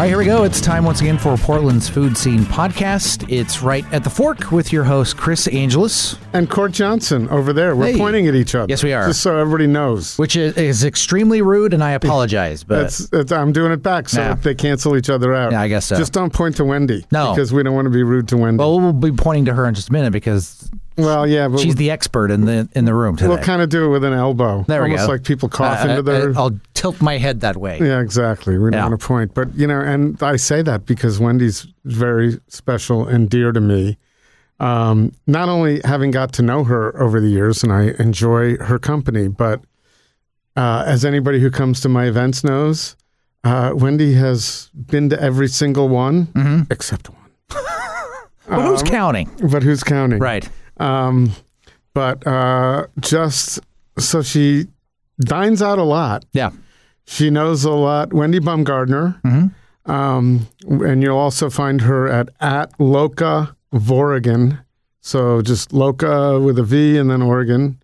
All right, here we go. It's time once again for Portland's Food Scene Podcast. It's Right at the Fork with your host, Chris Angeles. And Court Johnson over there. We're pointing at each other. Yes, we are. Just so everybody knows. Which is extremely rude, and I apologize. But I'm doing it back so that they cancel each other out. Yeah, I guess so. Just don't point to Wendy. No. Because we don't want to be rude to Wendy. Well, we'll be pointing to her in just a minute because... Well, yeah, but she's the expert in the room today. We'll kind of do it with an elbow. There we go. Almost like people cough into their... I'll tilt my head that way. Yeah, exactly. We don't want to point. But, you know, and I say that because Wendy's very special and dear to me. Not only having got to know her over the years, and I enjoy her company, but as anybody who comes to my events knows, Wendy has been to every single one except one. But who's counting? But who's counting? Right. But just so she dines out a lot. Yeah. She knows a lot. Wendy Bumgardner. Mm-hmm. And you'll also find her at Locavoregon. So just Loca with a V and then Oregon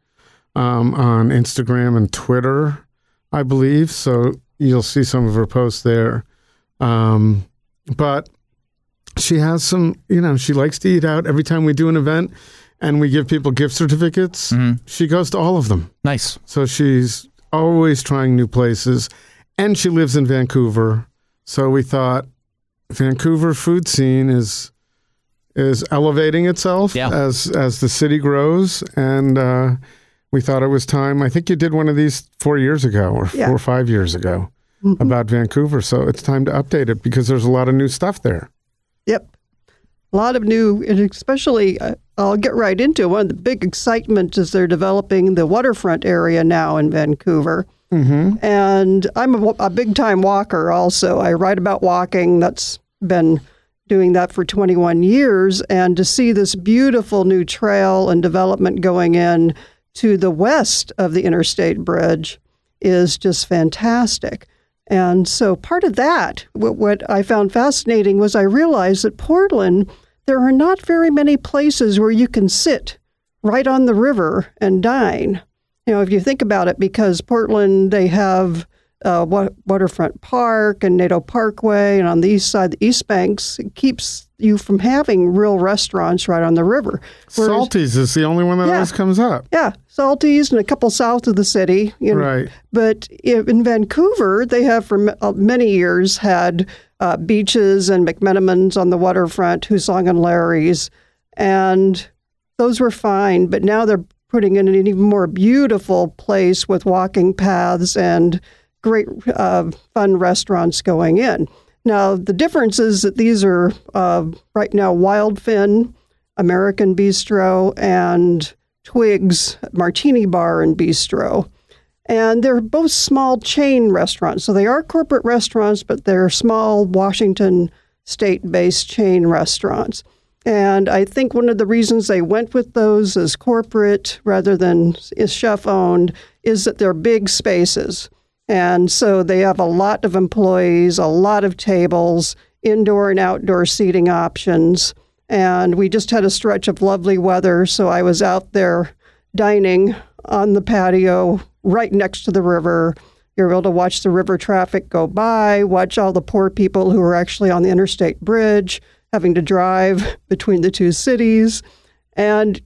on Instagram and Twitter, I believe. So you'll see some of her posts there. But she has some, you know, she likes to eat out. Every time we do an event and we give people gift certificates, she goes to all of them. Nice. So she's always trying new places. And she lives in Vancouver. So we thought Vancouver food scene is elevating itself as the city grows. And we thought it was time. I think you did one of these 4 years ago or 4 or 5 years ago about Vancouver. So it's time to update it because there's a lot of new stuff there. Yep. A lot of new, and especially, I'll get right into one of the big excitement is they're developing the waterfront area now in Vancouver. Mm-hmm. And I'm a big-time walker also. I write about walking. That's been doing that for 21 years. And to see this beautiful new trail and development going in to the west of the interstate bridge is just fantastic. And so part of that, what I found fascinating was I realized that Portland, there are not very many places where you can sit right on the river and dine. You know, if you think about it, because Portland, they have Waterfront Park and Nato Parkway, and on the east side, the East Banks, it keeps you from having real restaurants right on the river. Whereas, Salty's is the only one that always comes up. Yeah, Salty's and a couple south of the city. You know. Right. But in Vancouver, they have for many years had Beaches and McMenamin's on the waterfront, Housong and Larry's, and those were fine. But now they're putting in an even more beautiful place with walking paths and great fun restaurants going in. Now, the difference is that these are right now Wildfin, American Bistro, and Twig's Martini Bar and Bistro. And they're both small chain restaurants. So they are corporate restaurants, but they're small Washington state-based chain restaurants. And I think one of the reasons they went with those as corporate rather than is chef-owned is that they're big spaces. And so they have a lot of employees, a lot of tables, indoor and outdoor seating options. And we just had a stretch of lovely weather, so I was out there dining on the patio right next to the river. You're able to watch the river traffic go by, watch all the poor people who are actually on the interstate bridge having to drive between the two cities. And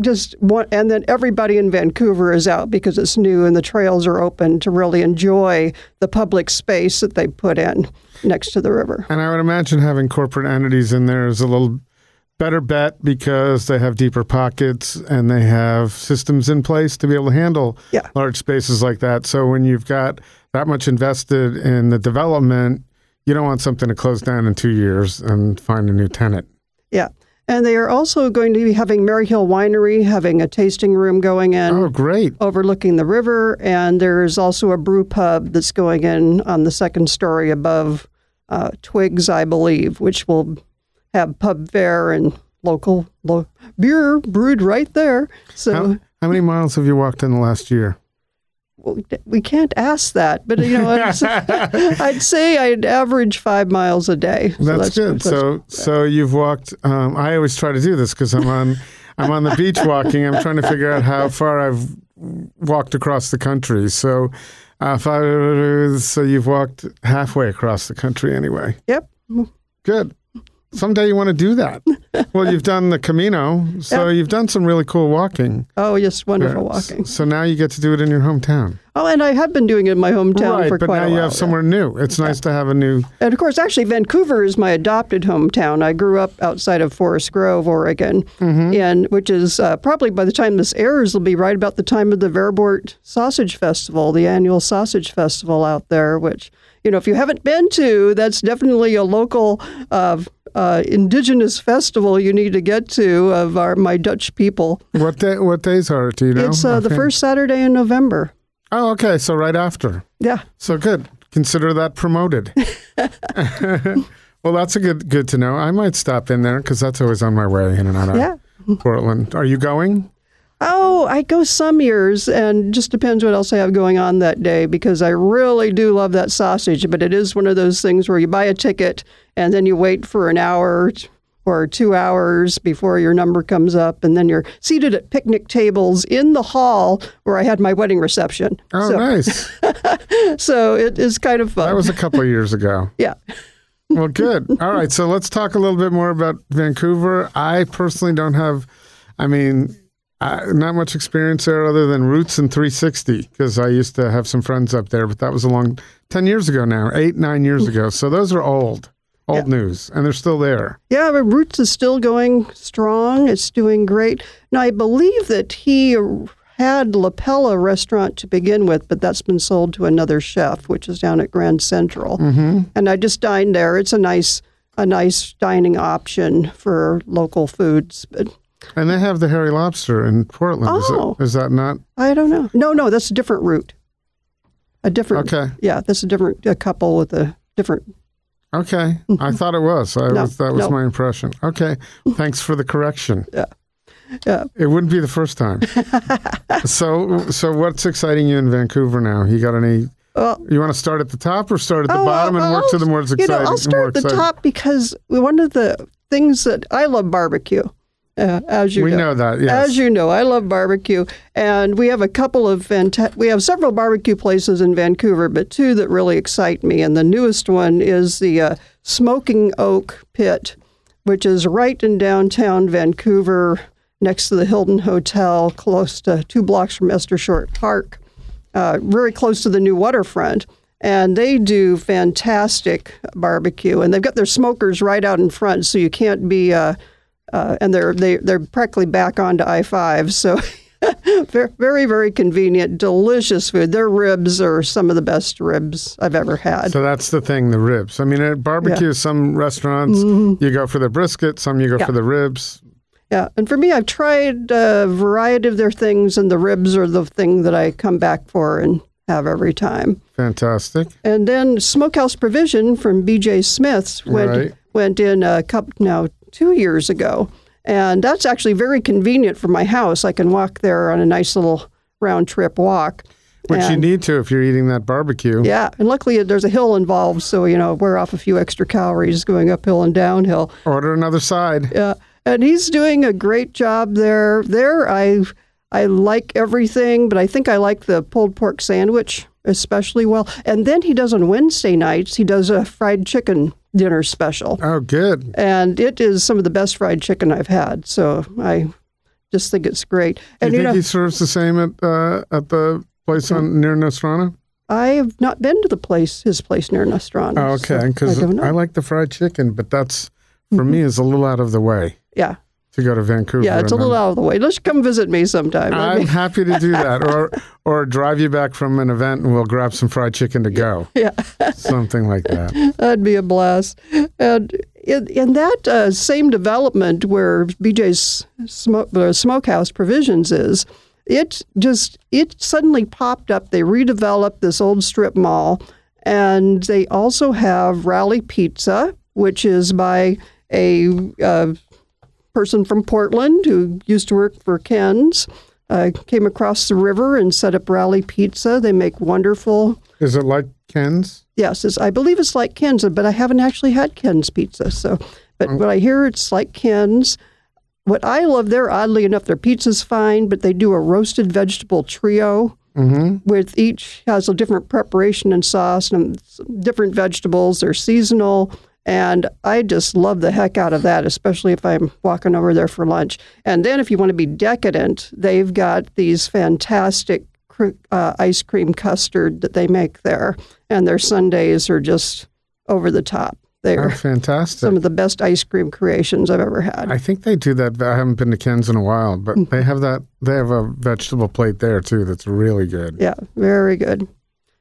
and then everybody in Vancouver is out because it's new and the trails are open to really enjoy the public space that they put in next to the river. And I would imagine having corporate entities in there is a little better bet because they have deeper pockets and they have systems in place to be able to handle large spaces like that. So when you've got that much invested in the development, you don't want something to close down in 2 years and find a new tenant. Yeah. And they are also going to be having Maryhill Winery, having a tasting room going in. Oh, great. Overlooking the river. And there's also a brew pub that's going in on the second story above Twig's, I believe, which will have pub fare and local beer brewed right there. So, how many miles have you walked in the last year? Well, we can't ask that, but you know, I'd say I'd average 5 miles a day. So that's good. So you've walked. I always try to do this because I'm on the beach walking. I'm trying to figure out how far I've walked across the country. So So you've walked halfway across the country anyway. Yep. Good. Someday you want to do that. Well, you've done the Camino, so you've done some really cool walking. Oh, yes, wonderful walking. So now you get to do it in your hometown. Oh, and I have been doing it in my hometown for quite a while. Right, but now you have somewhere new. It's nice to have a new... And, of course, actually, Vancouver is my adopted hometown. I grew up outside of Forest Grove, Oregon, and which is probably by the time this airs, will be right about the time of the Verboort Sausage Festival, the annual sausage festival out there, which, you know, if you haven't been to, that's definitely a local... indigenous festival you need to get to of my Dutch people. What days are it, do you know? It's the first Saturday in November. Oh, okay. So right after. Yeah. So good. Consider that promoted. Well, that's a good to know. I might stop in there because that's always on my way in and out of Portland. Are you going? Oh, I go some years, and just depends what else I have going on that day, because I really do love that sausage, but it is one of those things where you buy a ticket, and then you wait for an hour or 2 hours before your number comes up, and then you're seated at picnic tables in the hall where I had my wedding reception. Oh, nice. So it is kind of fun. That was a couple of years ago. Yeah. Well, good. All right, so let's talk a little bit more about Vancouver. I personally don't have, not much experience there other than Roots and 360, because I used to have some friends up there, but that was 10 years ago now, 8, 9 years ago. So those are old news, and they're still there. Yeah, but Roots is still going strong. It's doing great. Now, I believe that he had La Pella restaurant to begin with, but that's been sold to another chef, which is down at Grand Central. Mm-hmm. And I just dined there. It's a nice dining option for local foods, but... And they have the Hairy Lobster in Portland. Oh. Is that not? I don't know. No, that's a different route. Okay. Yeah, that's a couple with a different. Okay. I thought it was. That was my impression. Okay. Thanks for the correction. Yeah. Yeah. It wouldn't be the first time. So what's exciting you in Vancouver now? You got any... you want to start at the top or start at the bottom and work to the more exciting? I'll start at the top because one of the things that I love barbecue. As you know that, yes. As you know, I love barbecue, and we have we have several barbecue places in Vancouver, but two that really excite me, and the newest one is the Smoking Oak Pit, which is right in downtown Vancouver, next to the Hilton Hotel, close to 2 blocks from Esther Short Park, very close to the new waterfront. And they do fantastic barbecue, and they've got their smokers right out in front, so you can't be... and they're practically back onto I-5, so very, very convenient, delicious food. Their ribs are some of the best ribs I've ever had. So that's the thing, the ribs. I mean, at barbecue, some restaurants, you go for the brisket, some you go for the ribs. Yeah, and for me, I've tried a variety of their things, and the ribs are the thing that I come back for and have every time. Fantastic. And then Smokehouse Provision from B.J. Smith's went in a couple 2 years ago, and that's actually very convenient for my house. I can walk there on a nice little round-trip walk. Which you need to if you're eating that barbecue. Yeah, and luckily there's a hill involved, so, wear off a few extra calories going uphill and downhill. Order another side. Yeah, and he's doing a great job there. There, I like everything, but I think I like the pulled pork sandwich especially well. And then he does on Wednesday nights, he does a fried chicken dinner special. Oh, good. And it is some of the best fried chicken I've had. So I just think it's great. And you think he serves the same at the place near Nostrana? I have not been to his place near Nostrana. Oh, okay. Because so I like the fried chicken, but that's, for me, is a little out of the way. Yeah. To go to Vancouver. Yeah, it's a little out of the way. Let's come visit me sometime. I'm happy to do that. Or drive you back from an event and we'll grab some fried chicken to go. Yeah. Something like that. That'd be a blast. And in that same development where BJ's Smokehouse Provisions is, it suddenly popped up. They redeveloped this old strip mall, and they also have Rally Pizza, which is by a... person from Portland who used to work for Ken's, came across the river and set up Rally Pizza. They make wonderful... Is it like Ken's? Yes, I believe it's like Ken's, but I haven't actually had Ken's pizza. So, but what I hear, it's like Ken's. What I love there, oddly enough, their pizza's fine, but they do a roasted vegetable trio Mm-hmm. With each has a different preparation and sauce and different vegetables. They're seasonal. And I just love the heck out of that, especially if I'm walking over there for lunch. And then if you want to be decadent, they've got these fantastic ice cream custard that they make there. And their sundaes are just over the top. They are fantastic. Some of the best ice cream creations I've ever had. I think they do that. I haven't been to Ken's in a while, but they have that. They have a vegetable plate there, too, that's really good. Yeah, very good.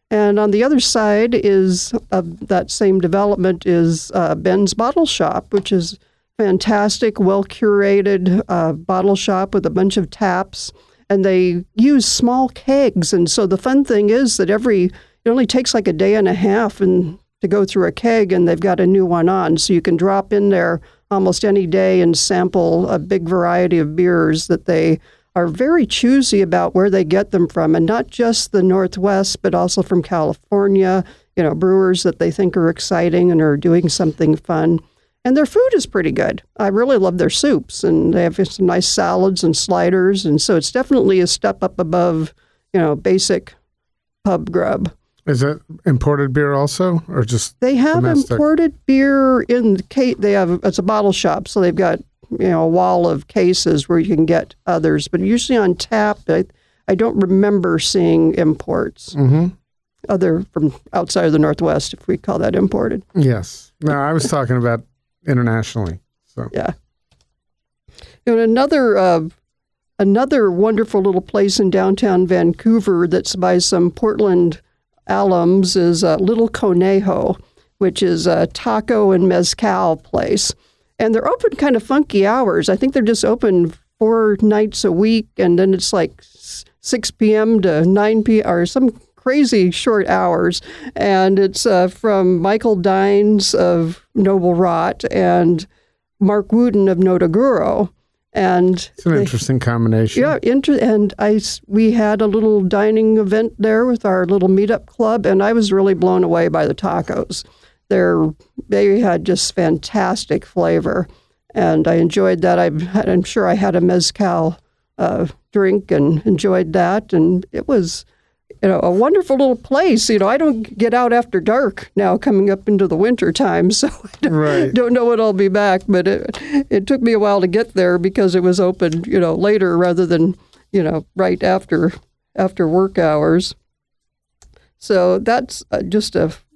And on the other side is of that same development is Ben's Bottle Shop, which is fantastic, well-curated bottle shop with a bunch of taps. And they use small kegs. And so the fun thing is that it only takes like a day and a half and to go through a keg, and they've got a new one on. So you can drop in there almost any day and sample a big variety of beers that they are very choosy about where they get them from, and not just the Northwest, but also from California, brewers that they think are exciting and are doing something fun. And their food is pretty good. I really love their soups, and they have some nice salads and sliders, and so it's definitely a step up above, basic pub grub. Is that imported beer also, or just they have domestic? Imported beer in the case. They have, it's a bottle shop, so they've got a wall of cases where you can get others, but usually on tap. I don't remember seeing imports other from outside of the Northwest, if we call that imported. Yes. No, I was talking about internationally. So yeah. And another wonderful little place in downtown Vancouver that's by some Portland alums is Little Conejo, which is a taco and mezcal place. And they're open kind of funky hours. I think they're just open 4 nights a week, and then it's like 6 p.m. to 9 p.m. or some crazy short hours. And it's from Michael Dines of Noble Rot and Mark Wooden of Nodoguro. And it's an interesting combination. Yeah, and we had a little dining event there with our little meetup club, and I was really blown away by the tacos. They had just fantastic flavor, and I enjoyed that. I'm sure I had a mezcal drink and enjoyed that, and it was a wonderful little place. I don't get out after dark now coming up into the winter time, so I don't know when I'll be back. But it took me a while to get there because it was open, later rather than, right after work hours. So that's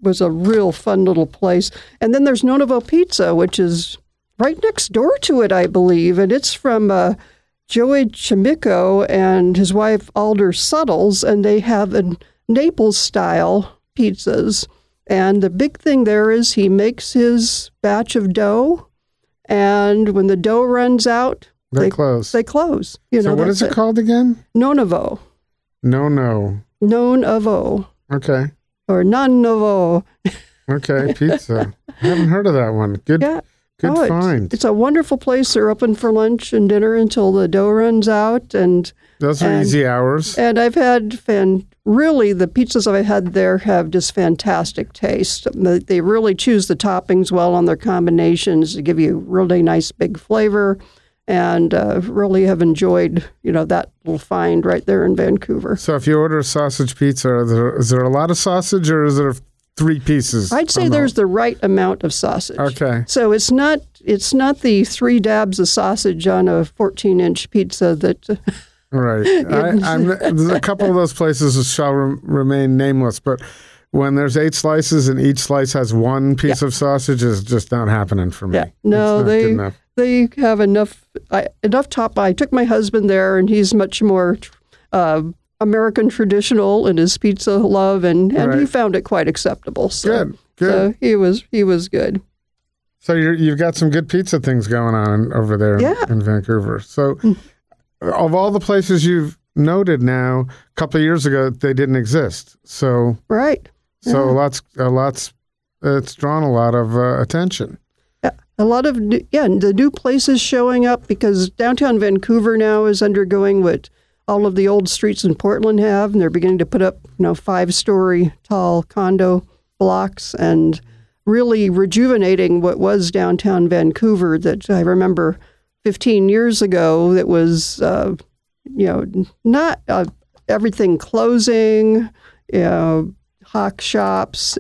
was a real fun little place. And then there's Nonavo Pizza, which is right next door to it, I believe, and it's from Joey Chimico and his wife, Alder Suttles, and they have a Naples-style pizzas. And the big thing there is he makes his batch of dough, and when the dough runs out, they close. They close. So what is it called again? Nonavo. Nonavo. Okay. Or Nonavo. Okay, pizza. I haven't heard of that one. Good. Yeah. Good find. It's a wonderful place. They're open for lunch and dinner until the dough runs out. And those are easy hours. And I've had, really, the pizzas I've had there have just fantastic taste. They really choose the toppings well on their combinations to give you really nice big flavor. And really have enjoyed, that little find right there in Vancouver. So if you order a sausage pizza, is there a lot of sausage, or is there 3 pieces? I'd say there's the right amount of sausage. Okay. So it's not the 3 dabs of sausage on a 14-inch pizza that. Right. There's a couple of those places shall remain nameless, but when there's 8 slices and each slice has 1 piece of sausage, it's just not happening for me. Yeah. No, it's not good enough. They have enough top. I took my husband there, and he's much more American traditional in his pizza love, and he found it quite acceptable. So, good. So he was good. So you've got some good pizza things going on over there in Vancouver. So of all the places you've noted now, a couple of years ago they didn't exist. So lots. It's drawn a lot of attention. A lot of the new places showing up, because downtown Vancouver now is undergoing what all of the old streets in Portland have, and they're beginning to put up 5-story tall condo blocks and really rejuvenating what was downtown Vancouver that I remember 15 years ago that was not everything closing, hawk shops.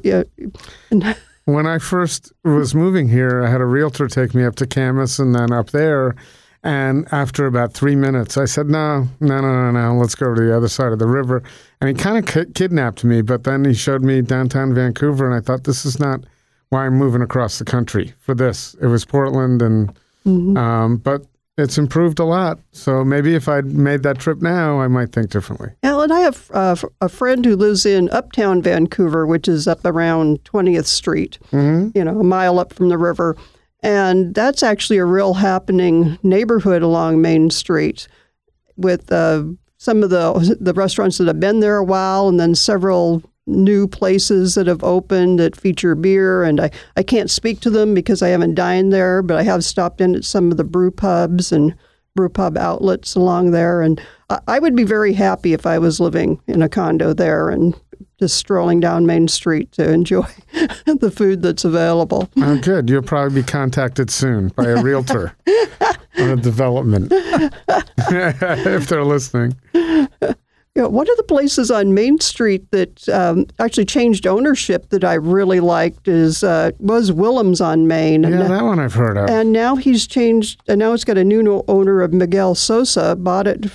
When I first was moving here, I had a realtor take me up to Camas and then up there. And after about 3 minutes, I said, no, let's go to the other side of the river. And he kind of kidnapped me, but then he showed me downtown Vancouver, and I thought, this is not why I'm moving across the country for this. It was Portland, and but it's improved a lot. So maybe if I'd made that trip now, I might think differently. Alan, I have a friend who lives in uptown Vancouver, which is up around 20th Street, you know, a mile up from the river. And that's actually a real happening neighborhood along Main Street with some of the restaurants that have been there a while, and then several new places that have opened that feature beer. And I can't speak to them because I haven't dined there, but I have stopped in at some of the brew pubs and brew pub outlets along there. And I would be very happy if I was living in a condo there and just strolling down Main Street to enjoy the food that's available. Oh, good. You'll probably be contacted soon by a realtor or a development if they're listening. You know, one of the places on Main Street that actually changed ownership that I really liked is was Willem's on Main. Yeah, that one I've heard of. And now he's changed, and now it's got a new owner of Miguel Sosa, bought it,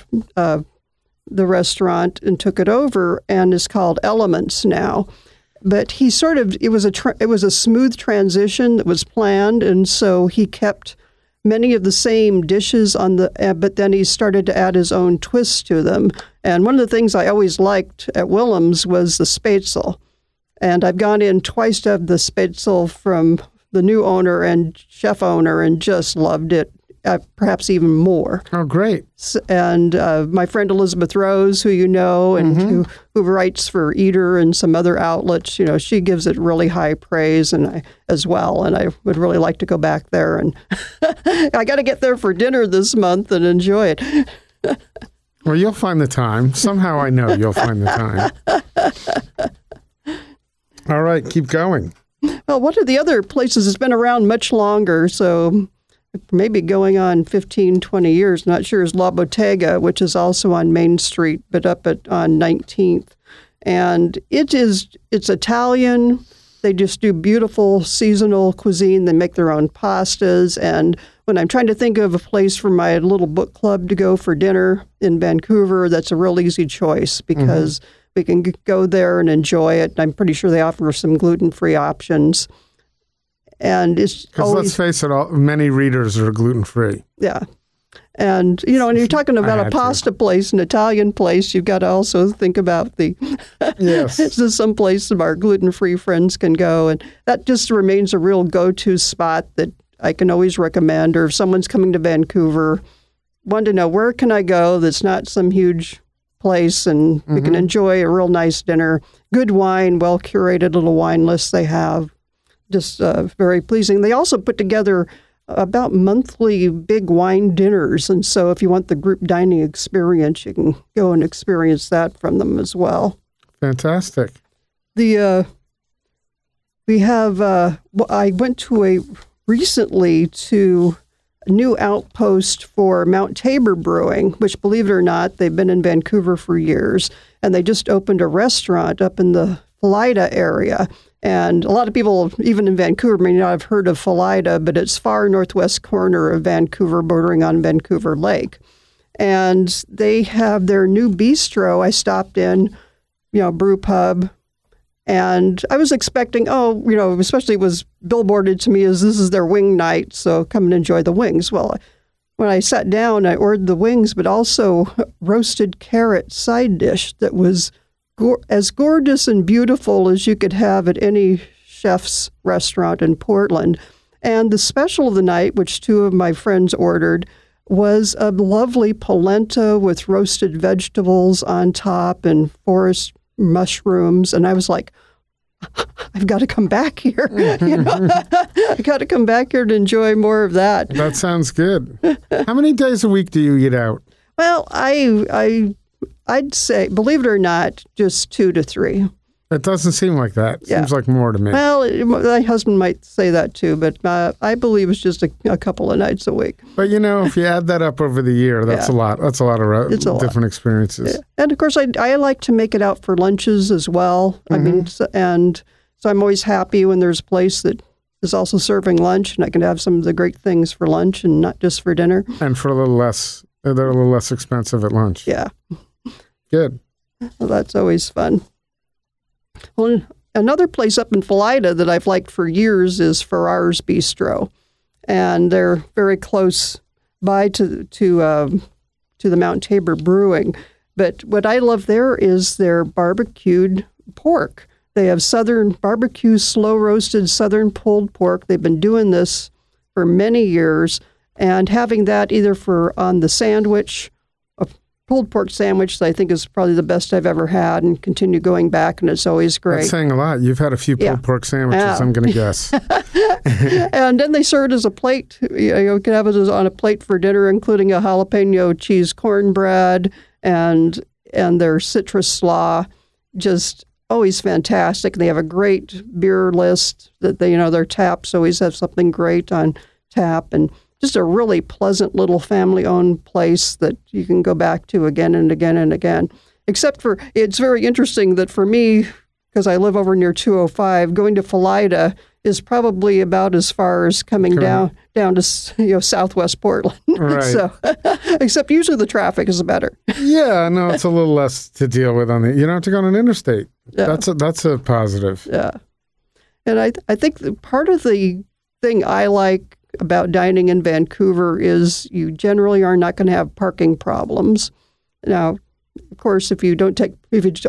the restaurant, and took it over, and is called Elements now. But he sort of, it was a smooth transition that was planned, and so he kept many of the same dishes on the, but then he started to add his own twists to them. And one of the things I always liked at Willem's was the spätzle. And I've gone in twice to have the spätzle from the new owner and chef owner and just loved it, perhaps even more. Oh, great. And my friend Elizabeth Rose, who you know, and who writes for Eater and some other outlets, you know, she gives it really high praise as well. And I would really like to go back there. And I got to get there for dinner this month and enjoy it. Well, you'll find the time. Somehow I know you'll find the time. All right, keep going. Well, one of the other places has been around much longer, so maybe going on 15, 20 years, not sure, is La Bottega, which is also on Main Street, but up on 19th. And it's Italian. They just do beautiful seasonal cuisine. They make their own pastas. And when I'm trying to think of a place for my little book club to go for dinner in Vancouver, that's a real easy choice because we can go there and enjoy it. I'm pretty sure they offer some gluten-free options. And it's because, let's face it, many readers are gluten-free. Yeah. And, you know, when you're talking about a pasta place, an Italian place, you've got to also think about yes. This is some place that our gluten-free friends can go. And that just remains a real go-to spot that I can always recommend. Or if someone's coming to Vancouver, want to know, where can I go that's not some huge place and we can enjoy a real nice dinner, good wine, well-curated little wine lists they have. Just very pleasing. They also put together about monthly big wine dinners. And so if you want the group dining experience, you can go and experience that from them as well. Fantastic. I went recently to a new outpost for Mount Tabor Brewing, which, believe it or not, they've been in Vancouver for years. And they just opened a restaurant up in the Phillida area. And a lot of people, even in Vancouver, may not have heard of Phillida, but it's far northwest corner of Vancouver, bordering on Vancouver Lake. And they have their new bistro. I stopped in, you know, brew pub, and I was expecting, especially it was billboarded to me as this is their wing night, so come and enjoy the wings. Well, when I sat down, I ordered the wings, but also roasted carrot side dish that was as gorgeous and beautiful as you could have at any chef's restaurant in Portland. And the special of the night, which two of my friends ordered, was a lovely polenta with roasted vegetables on top and forest mushrooms. And I was like, I've got to come back here. You know? I've got to come back here to enjoy more of that. That sounds good. How many days a week do you eat out? Well, I'd say, believe it or not, just 2 to 3. It doesn't seem like that. It seems like more to me. Well, my husband might say that too, but I believe it's just a couple of nights a week. But, you know, if you add that up over the year, that's a lot. That's a lot of different experiences. Yeah. And, of course, I like to make it out for lunches as well. Mm-hmm. I mean, and so I'm always happy when there's a place that is also serving lunch, and I can have some of the great things for lunch and not just for dinner. And for a little less. They're a little less expensive at lunch. Yeah. Good. Well, that's always fun. Well, another place up in Phillida that I've liked for years is Ferraro's Bistro, and they're very close by to the Mount Tabor Brewing. But what I love there is their barbecued pork. They have Southern barbecue, slow-roasted Southern pulled pork. They've been doing this for many years, and having that either for on the sandwich. Pulled pork sandwich, I think, is probably the best I've ever had, and continue going back, and it's always great. That's saying a lot. You've had a few pulled pork sandwiches, I'm going to guess. And then they serve it as a plate. You can have it on a plate for dinner, including a jalapeno cheese cornbread and their citrus slaw. Just always fantastic. They have a great beer list that they, their taps always have something great on tap, and just a really pleasant little family-owned place that you can go back to again and again and again. Except for, it's very interesting that for me, because I live over near 205, going to Phillida is probably about as far as coming down to Southwest Portland. Right. So, except usually the traffic is better. Yeah, no, it's a little less to deal with on the. You don't have to go on an interstate. Yeah. That's a positive. Yeah, and I think that part of the thing I like about dining in Vancouver is you generally are not going to have parking problems. Now, of course, if you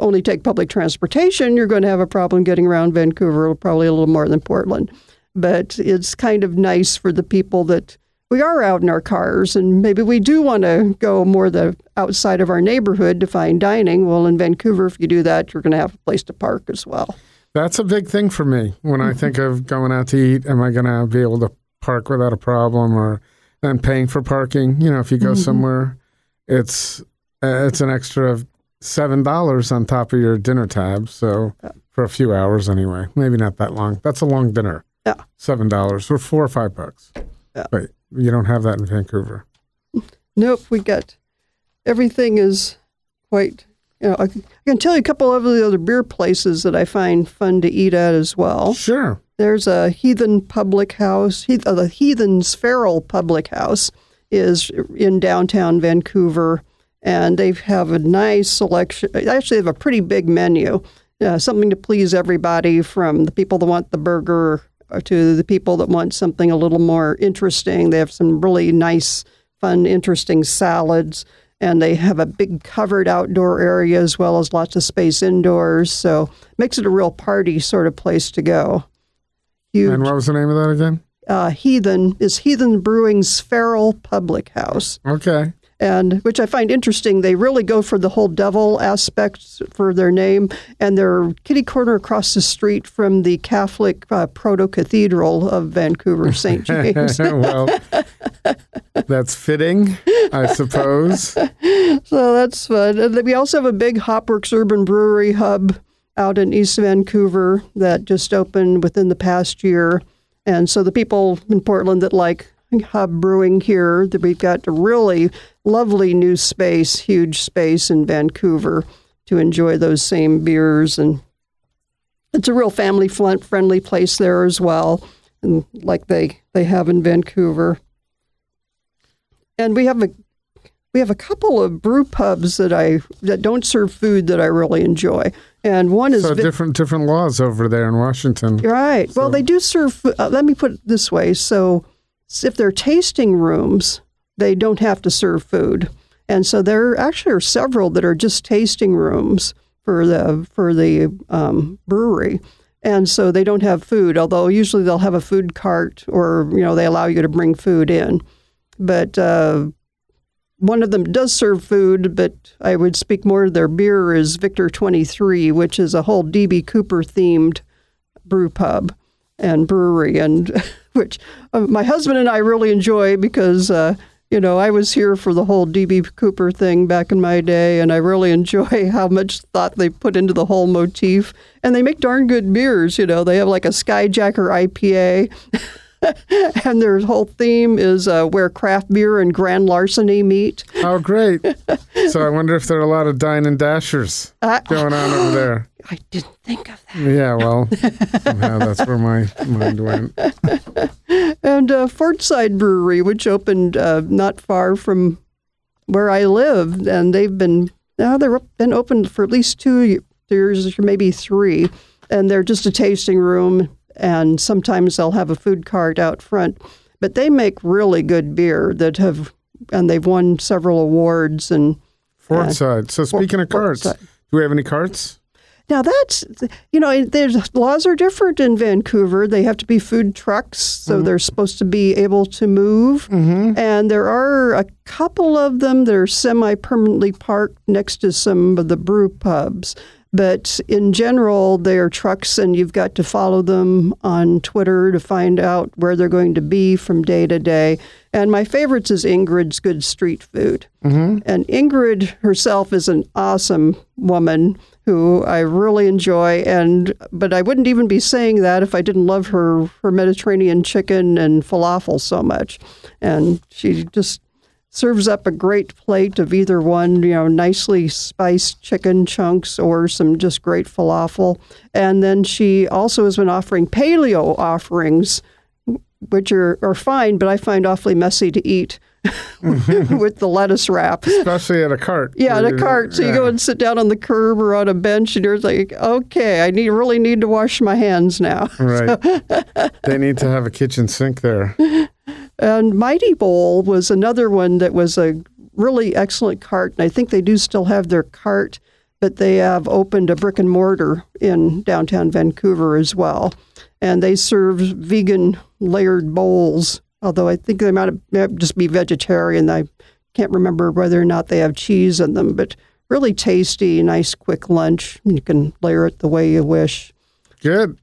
only take public transportation, you're going to have a problem getting around Vancouver, probably a little more than Portland. But it's kind of nice for the people that we are out in our cars, and maybe we do want to go more the outside of our neighborhood to find dining. Well, in Vancouver, if you do that, you're going to have a place to park as well. That's a big thing for me when I think of going out to eat. Am I going to be able to park without a problem, and paying for parking? If you go somewhere, it's an extra of $7 on top of your dinner tab. So for a few hours anyway, maybe not that long. That's a long dinner. Yeah, $7 or $4 or $5. Yeah. But you don't have that in Vancouver. Nope, we got everything is quite. I can tell you a couple of the other beer places that I find fun to eat at as well. Sure. There's a Heathen Public House. The Heathen's Feral Public House is in downtown Vancouver, and they have a nice selection. Actually, they have a pretty big menu, something to please everybody, from the people that want the burger to the people that want something a little more interesting. They have some really nice, fun, interesting salads, and they have a big covered outdoor area as well as lots of space indoors. So makes it a real party sort of place to go. Huge. And what was the name of that again? Heathen Brewing's Feral Public House. Okay. And which I find interesting. They really go for the whole devil aspect for their name. And they're kitty corner across the street from the Catholic proto-cathedral of Vancouver, St. James. Well, that's fitting, I suppose. So that's fun. And we also have a big Hopworks Urban Brewery hub out in East Vancouver that just opened within the past year. And so the people in Portland that like hub brewing here, that we've got a really lovely new space, huge space in Vancouver to enjoy those same beers. And it's a real family-friendly place there as well, and like they have in Vancouver. And we have a couple of brew pubs that don't serve food that I really enjoy, and one is different laws over there in Washington. Right. So. Well, they do serve. Let me put it this way: so if they're tasting rooms, they don't have to serve food, and so there actually are several that are just tasting rooms for the brewery, and so they don't have food. Although usually they'll have a food cart, or they allow you to bring food in, but. One of them does serve food, but I would speak more to their beer is Victor 23, which is a whole D.B. Cooper-themed brew pub and brewery, and which my husband and I really enjoy because you know, I was here for the whole D.B. Cooper thing back in my day, and I really enjoy how much thought they put into the whole motif. And they make darn good beers, you know. They have like a Skyjacker IPA, and their whole theme is where craft beer and grand larceny meet. Oh, great. So I wonder if there are a lot of dine and dashers going on over there. I didn't think of that. Yeah, well, somehow that's where my mind went. And Fortside Brewery, which opened not far from where I live, and they've been open for at least 2 years, maybe 3, and they're just a tasting room, and sometimes they'll have a food cart out front. But they make really good beer and they've won several awards. And Fortside. So speaking of carts, do we have any carts? Now that's, you know, the laws are different in Vancouver. They have to be food trucks, so they're supposed to be able to move. Mm-hmm. And there are a couple of them that are semi-permanently parked next to some of the brew pubs. But in general, they are trucks, and you've got to follow them on Twitter to find out where they're going to be from day to day. And my favorites is Ingrid's Good Street Food. Mm-hmm. And Ingrid herself is an awesome woman who I really enjoy, but I wouldn't even be saying that if I didn't love her Mediterranean chicken and falafel so much. And she just serves up a great plate of either one, you know, nicely spiced chicken chunks or some just great falafel. And then she also has been offering paleo offerings, which are fine, but I find awfully messy to eat with the lettuce wrap. Especially at a cart. Yeah, at a cart. So you go and sit down on the curb or on a bench, and you're like, okay, I really need to wash my hands now. Right. So. They need to have a kitchen sink there. And Mighty Bowl was another one that was a really excellent cart, and I think they do still have their cart, but they have opened a brick and mortar in downtown Vancouver as well. And they serve vegan layered bowls, although I think they might just be vegetarian. I can't remember whether or not they have cheese in them, but really tasty, nice quick lunch. You can layer it the way you wish. Good.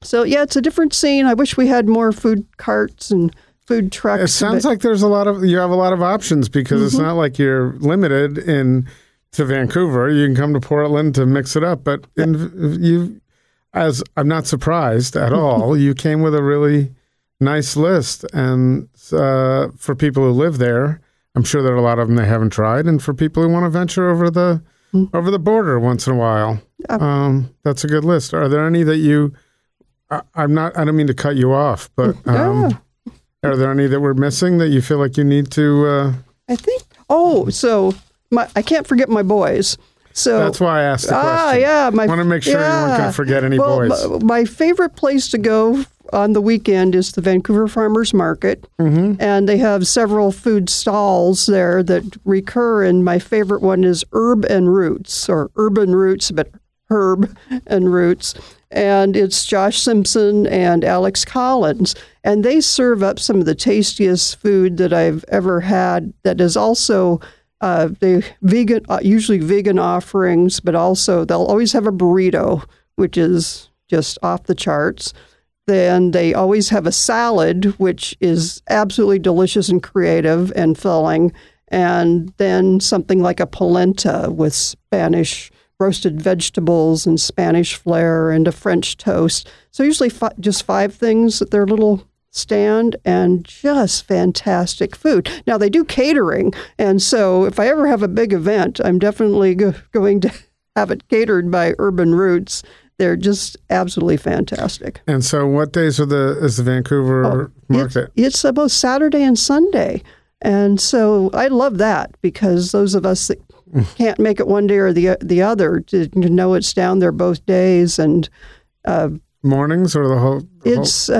So yeah, it's a different scene. I wish we had more food carts and food trucks. It sounds like there's you have a lot of options, because it's not like you're limited to Vancouver. You can come to Portland to mix it up, but I'm not surprised at all. You came with a really nice list, and for people who live there, I'm sure there are a lot of them they haven't tried, and for people who want to venture over the border once in a while, that's a good list. Are there any that you? I don't mean to cut you off, but are there any that we're missing that you feel like you need to? I think. Oh, so I can't forget my boys. So that's why I asked the question. I want to make sure you weren't going to forget any boys. My favorite place to go on the weekend is the Vancouver Farmers Market, and they have several food stalls there that recur. And my favorite one is Herb and Roots. And it's Josh Simpson and Alex Collins. And they serve up some of the tastiest food that I've ever had that is also usually vegan offerings, but also they'll always have a burrito, which is just off the charts. Then they always have a salad, which is absolutely delicious and creative and filling. And then something like a polenta with Spanish roasted vegetables and Spanish flair and a French toast. So usually just 5 things at their little stand, and just fantastic food. Now, they do catering, and so if I ever have a big event, I'm definitely going to have it catered by Urban Roots. They're just absolutely fantastic. And so what days is the Vancouver market? It's both Saturday and Sunday, and so I love that, because those of us that can't make it one day or the other, to know it's down there both days. And mornings or the whole? It's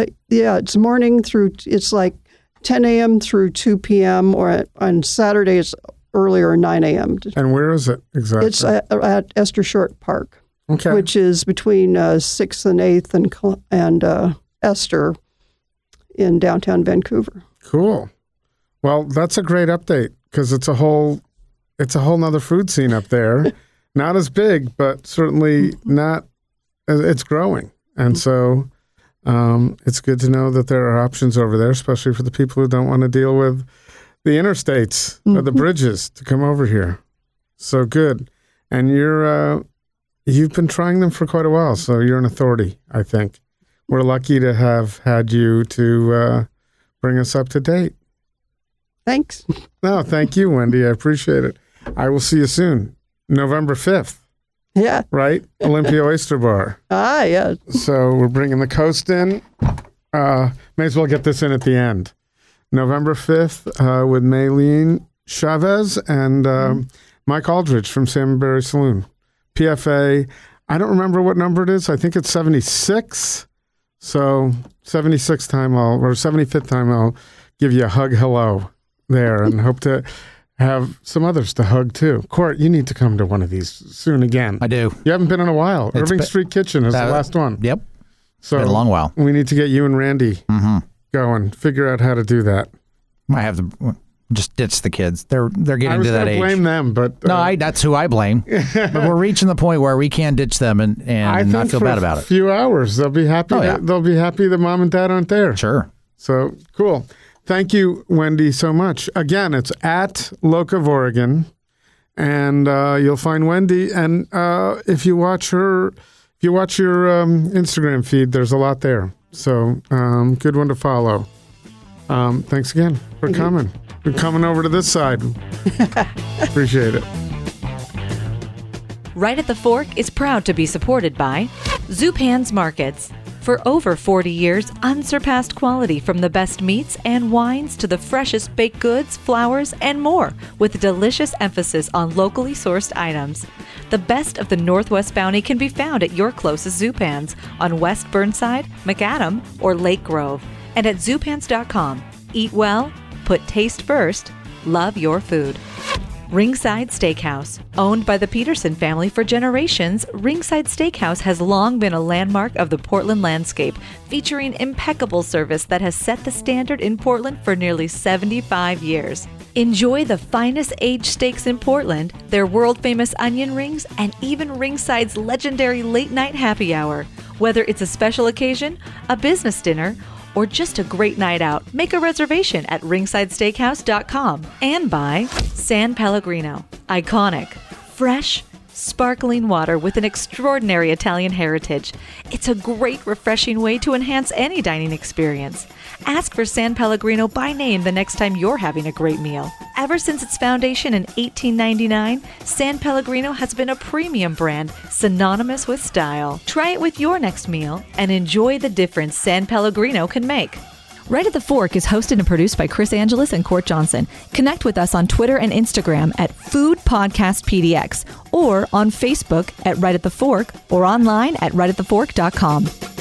morning through, it's like 10 a.m. through 2 p.m. or on Saturday it's earlier, 9 a.m. And where is it exactly? It's at Esther Short Park, which is between 6th and 8th and Esther in downtown Vancouver. Cool. Well, that's a great update, because it's a whole nother food scene up there. Not as big, but certainly not, it's growing. And so It's good to know that there are options over there, especially for the people who don't want to deal with the interstates or the bridges to come over here. So good. And you've been trying them for quite a while, so you're an authority, I think. We're lucky to have had you to bring us up to date. Thanks. No, thank you, Wendy. I appreciate it. I will see you soon. November 5th. Yeah. Right? Olympia Oyster Bar. Ah, yeah. So we're bringing the coast in. May as well get this in at the end. November 5th with Maylene Chavez and Mike Aldridge from Salmonberry Saloon. PFA, I don't remember what number it is. I think it's 76. So 75th time I'll give you a hug hello there and hope to have some others to hug too. Court, you need to come to one of these soon again. I do. You haven't been in a while. Street Kitchen is the last one. Yep. So been a long while. We need to get you and Randy going. Figure out how to do that. I have just ditch the kids. They're getting to that age. I blame them, but no, that's who I blame. But we're reaching the point where we can ditch them and not feel bad about it. A few hours, they'll be happy. Oh, yeah. They'll be happy that mom and dad aren't there. Sure. So cool. Thank you, Wendy, so much. Again, it's at Locavoregon, and you'll find Wendy. And if you watch your Instagram feed, there's a lot there. So good one to follow. Thanks again for coming. We're coming over to this side. Appreciate it. Right at the Fork is proud to be supported by Zupan's Markets. For over 40 years, unsurpassed quality from the best meats and wines to the freshest baked goods, flowers, and more, with delicious emphasis on locally sourced items. The best of the Northwest Bounty can be found at your closest Zupan's on West Burnside, McAdam, or Lake Grove. And at Zupans.com. Eat well, put taste first, love your food. Ringside Steakhouse. Owned by the Peterson family for generations, Ringside Steakhouse has long been a landmark of the Portland landscape, featuring impeccable service that has set the standard in Portland for nearly 75 years. Enjoy the finest aged steaks in Portland, their world-famous onion rings, and even Ringside's legendary late-night happy hour. Whether it's a special occasion, a business dinner, or just a great night out, make a reservation at ringsidesteakhouse.com and by San Pellegrino. Iconic, fresh, sparkling water with an extraordinary Italian heritage. It's a great, refreshing way to enhance any dining experience. Ask for San Pellegrino by name the next time you're having a great meal. Ever since its foundation in 1899, San Pellegrino has been a premium brand synonymous with style. Try it with your next meal and enjoy the difference San Pellegrino can make. Right at the Fork is hosted and produced by Chris Angeles and Court Johnson. Connect with us on Twitter and Instagram at FoodPodcastPDX or on Facebook at Right at the Fork or online at rightatthefork.com.